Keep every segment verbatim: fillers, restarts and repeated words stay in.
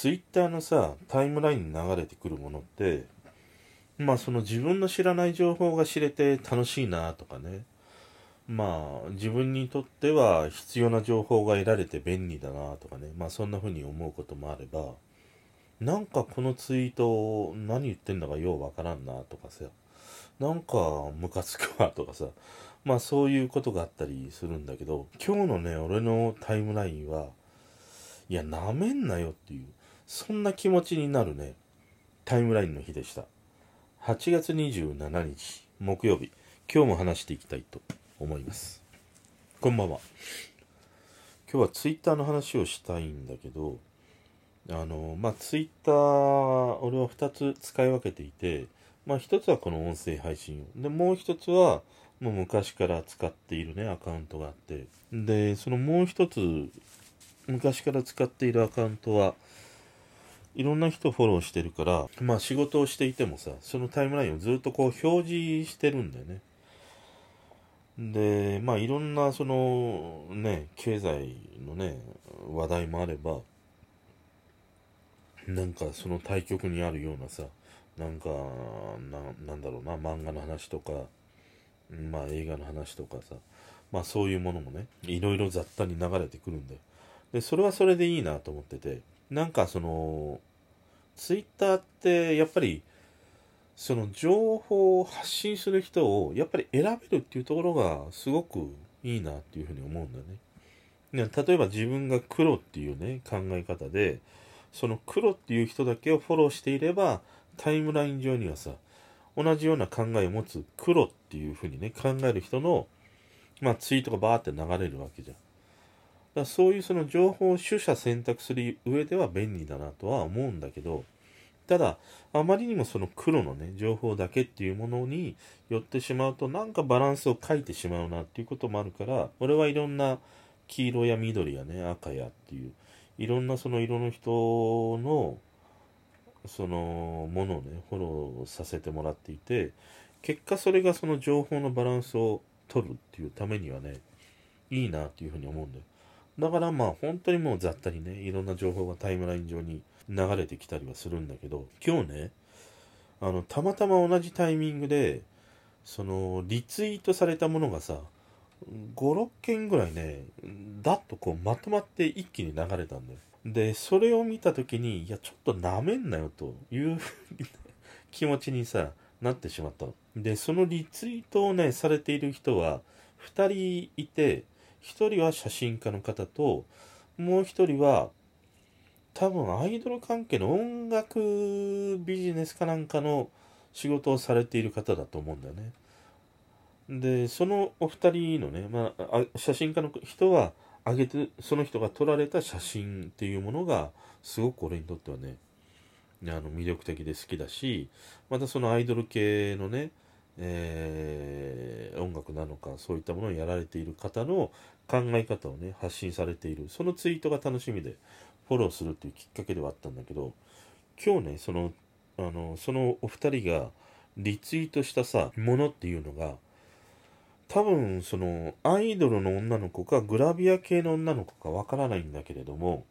ツイッターのさタイムラインに流れてくるものってまあその自分の知らない情報が知れて楽しいなとかね、まあ自分にとっては必要な情報が得られて便利だなとかね、まあそんな風に思うこともあれば、なんかこのツイート何言ってんだかようわからんなとかさ、なんかムカつくわとかさ、まあそういうことがあったりするんだけど、今日のね俺のタイムラインはいやなめんなよっていう、そんな気持ちになるねタイムラインの日でした。はちがつにじゅうしちにち木曜日、今日も話していきたいと思います。こんばんは。今日はツイッターの話をしたいんだけど、あのまあツイッター俺はふたつ使い分けていて、まあひとつはこの音声配信を、でもうひとつはもう昔から使っているねアカウントがあって、でそのもうひとつ昔から使っているアカウントはいろんな人フォローしてるから、まあ仕事をしていてもさそのタイムラインをずっとこう表示してるんだよね。でまあいろんなそのね経済のね話題もあれば、なんかその対局にあるようなさ、なんか な, なんだろうな漫画の話とか、まあ映画の話とかさ、まあそういうものもねいろいろ雑多に流れてくるんだよ。でそれはそれでいいなと思ってて、なんかそのツイッターってやっぱりその情報を発信する人をやっぱり選べるっていうところがすごくいいなっていうふうに思うんだよね。例えば自分が黒っていうね考え方で、その黒っていう人だけをフォローしていればタイムライン上にはさ同じような考えを持つ黒っていうふうにね考える人の、まあ、ツイートがバーって流れるわけじゃん。だそういうその情報を取捨選択する上では便利だなとは思うんだけど、ただあまりにもその黒のね情報だけっていうものに寄ってしまうと、なんかバランスを欠いてしまうなっていうこともあるから、俺はいろんな黄色や緑やね赤やっていういろんなその色の人のそのものをねフォローさせてもらっていて、結果それがその情報のバランスを取るっていうためにはねいいなっていうふうに思うんだよ。だからまあ本当にもう雑多にねいろんな情報がタイムライン上に流れてきたりはするんだけど、今日ねあのたまたま同じタイミングでそのリツイートされたものがさごろっけんぐらいねだっとこうまとまって一気に流れたんだよ。でそれを見た時にいやちょっとなめんなよという気持ちにさなってしまったので、そのリツイートをねされている人はふたりいて、ひとりは写真家の方と、もうひとりは多分アイドル関係の音楽ビジネスかなんかの仕事をされている方だと思うんだよね。でそのお二人のね、まあ、写真家の人は上げてその人が撮られた写真っていうものがすごく俺にとってはねあの魅力的で好きだし、またそのアイドル系のねえー、音楽なのかそういったものをやられている方の考え方をね発信されている、そのツイートが楽しみでフォローするというきっかけではあったんだけど、今日ねその、あの、そのお二人がリツイートしたさものっていうのが多分そのアイドルの女の子かグラビア系の女の子かわからないんだけれども、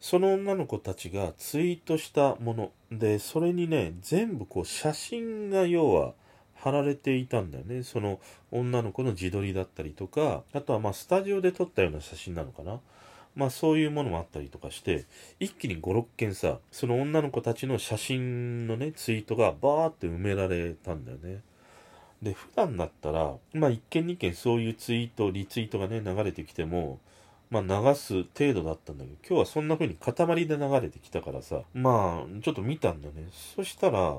その女の子たちがツイートしたもので、それにね全部こう写真が要は貼られていたんだよね。その女の子の自撮りだったりとか、あとはまあスタジオで撮ったような写真なのかな、まあそういうものもあったりとかして、一気にごろっけんさその女の子たちの写真のねツイートがバーって埋められたんだよね。で普段だったらまあいっけんにけんそういうツイートリツイートがね流れてきてもまあ流す程度だったんだけど、今日はそんな風に塊で流れてきたからさ、まあちょっと見たんだよね。そしたら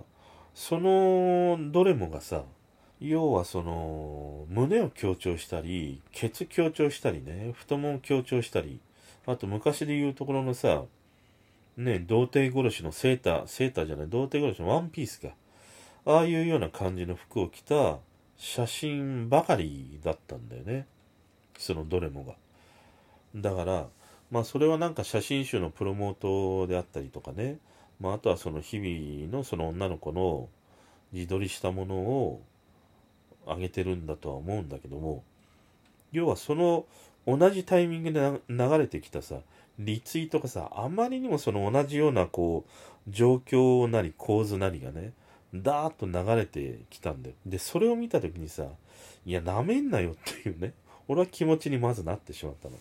そのどれもがさ要はその胸を強調したりケツ強調したりね太もも強調したり、あと昔で言うところのさね童貞殺しのセーターセーターじゃない童貞殺しのワンピースか、ああいうような感じの服を着た写真ばかりだったんだよね、そのどれもが。だからまあそれはなんか写真集のプロモートであったりとかね、まあ、あとはその日々のその女の子の自撮りしたものをあげてるんだとは思うんだけども、要はその同じタイミングで流れてきたさリツイートがさ、あまりにもその同じようなこう状況なり構図なりがね、ダーッと流れてきたんだよ。でそれを見た時にさ、いやなめんなよっていうね、俺は気持ちにまずなってしまったの。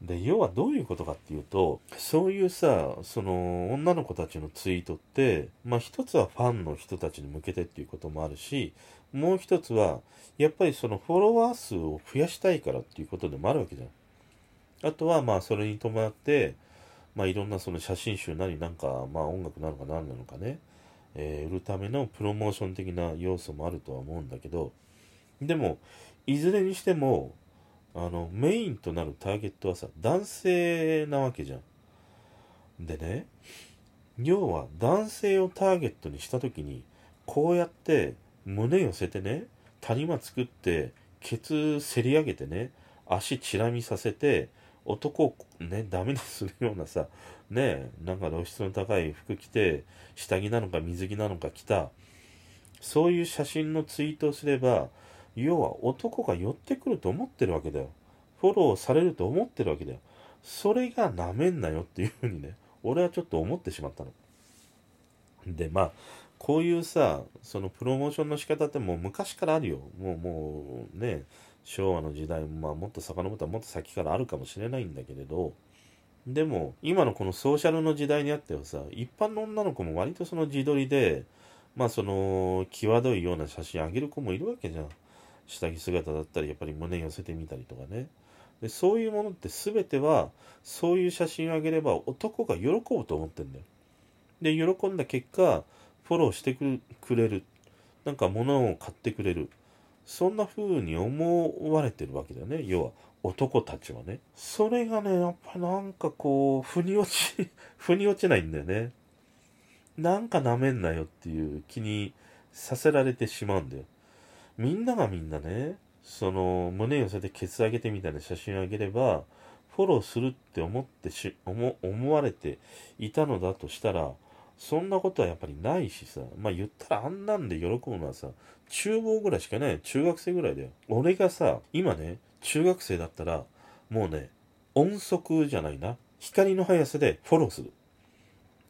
で要はどういうことかっていうと、そういうさ、その女の子たちのツイートって、まあ一つはファンの人たちに向けてっていうこともあるし、もう一つはやっぱりそのフォロワー数を増やしたいからっていうことでもあるわけじゃん。あとはまあそれに伴って、まあいろんなその写真集なりなんか、まあ音楽なのか何なのかね、えー、売るためのプロモーション的な要素もあるとは思うんだけど、でもいずれにしても、あのメインとなるターゲットはさ、男性なわけじゃん。でね、要は男性をターゲットにしたときに、こうやって胸寄せてね、谷間作ってケツせり上げてね、足チラ見させて男をねダメにするようなさね、なんか露出の高い服着て下着なのか水着なのか着た、そういう写真のツイートをすれば、要は男が寄ってくると思ってるわけだよ。フォローされると思ってるわけだよ。それがなめんなよっていうふうにね、俺はちょっと思ってしまったの。でまあこういうさ、そのプロモーションの仕方ってもう昔からあるよ。もうもうね、昭和の時代も、まあ、もっと遡ったらもっと先からあるかもしれないんだけれど、でも今のこのソーシャルの時代にあってはさ、一般の女の子も割とその自撮りで、まあその際どいような写真あげる子もいるわけじゃん。下着姿だったり、やっぱり胸寄せてみたりとかね。でそういうものって全ては、そういう写真をあげれば男が喜ぶと思ってんだよ。で喜んだ結果フォローしてくれる、なんか物を買ってくれる、そんな風に思われてるわけだよね、要は男たちはね。それがね、やっぱなんかこう腑に落ち腑に落ちないんだよね。なんかなめんなよっていう気にさせられてしまうんだよ。みんながみんなね、その胸寄せてケツ上げてみたいな写真を上げればフォローするって思ってし 思, 思われていたのだとしたら、そんなことはやっぱりないしさ、まあ言ったらあんなんで喜ぶのはさ、厨房ぐらいしかないよ、中学生ぐらいだよ。俺がさ、今ね、中学生だったらもうね、音速じゃないな、光の速さでフォローする。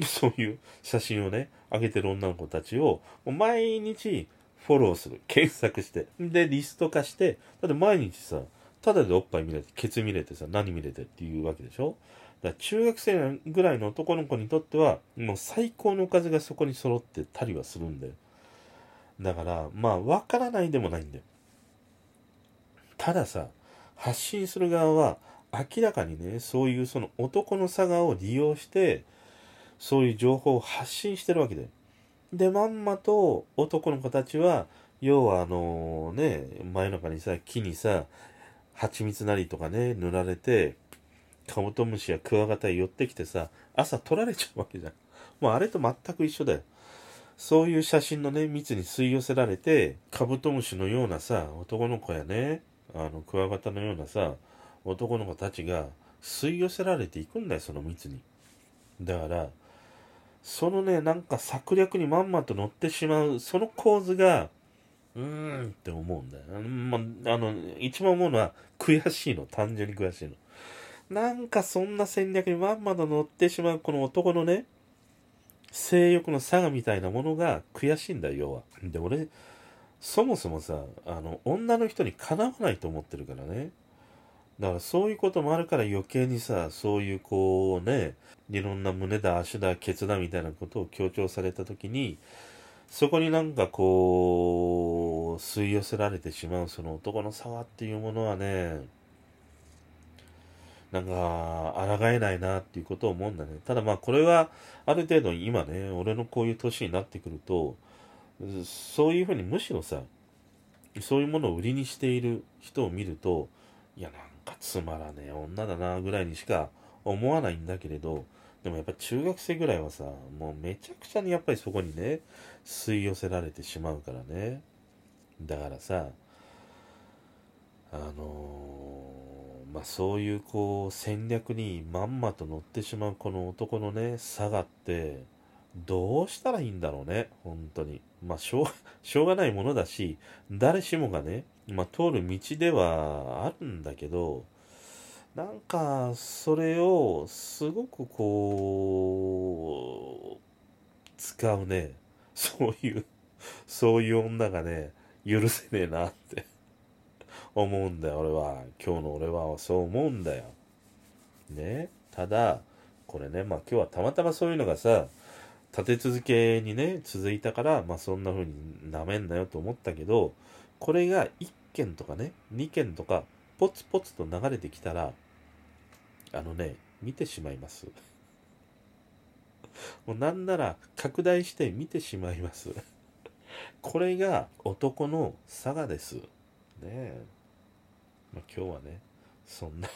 そういう写真をね、上げてる女の子たちを毎日フォローする、検索して、でリスト化して、だって毎日さ、ただでおっぱい見れて、ケツ見れてさ、何見れてっていうわけでしょ。だから中学生ぐらいの男の子にとってはもう最高のおかずがそこに揃ってたりはするんだよ。だからまあ分からないでもないんだよ。たださ、発信する側は明らかにね、そういうその男の差がを利用してそういう情報を発信してるわけだよ。でまんまと男の子たちは、要はあのね、真夜中にさ、木にさ蜂蜜なりとかね塗られて、カブトムシやクワガタに寄ってきてさ、朝取られちゃうわけじゃん。もうあれと全く一緒だよ。そういう写真のね蜜に吸い寄せられて、カブトムシのようなさ男の子やね、あのクワガタのようなさ男の子たちが吸い寄せられていくんだよ、その蜜に。だからそのね、なんか策略にまんまと乗ってしまう、その構図がうーんって思うんだよ。まあの一番思うのは悔しいの、単純に悔しいの。なんかそんな戦略にまんまと乗ってしまう、この男のね性欲の差がみたいなものが悔しいんだよ、要は。で俺そもそもさ、あの女の人にかなわないと思ってるからね。だからそういうこともあるから、余計にさ、そういうこうね、いろんな胸だ足だケツだみたいなことを強調された時に、そこになんかこう吸い寄せられてしまうその男の差っていうものはね、なんか抗えないなっていうことを思うんだね。ただまあこれはある程度今ね、俺のこういう年になってくると、そういうふうにむしろさ、そういうものを売りにしている人を見ると、いやなんかつまらねえ女だなぐらいにしか思わないんだけれど、でもやっぱ中学生ぐらいはさ、もうめちゃくちゃにやっぱりそこにね吸い寄せられてしまうからね。だからさ、あのー、まあそういうこう戦略にまんまと乗ってしまうこの男のね差があって、どうしたらいいんだろうね、本当に。まあしょう、しょうがないものだし、誰しもがね、まあ、通る道ではあるんだけど、なんかそれをすごくこう使うね、そういうそういう女がね許せねえなって思うんだよ俺は。今日の俺はそう思うんだよね。ただこれね、まあ今日はたまたまそういうのがさ立て続けにね続いたから、まあそんな風になめんなよと思ったけど、これがいっけんとかねにけんとかポツポツと流れてきたらあのね見てしまいます。もうなんなら拡大して見てしまいます。これが男の差がですねえ、まあ、今日はねそんな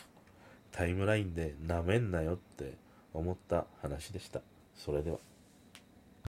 タイムラインでなめんなよって思った話でした。それでは。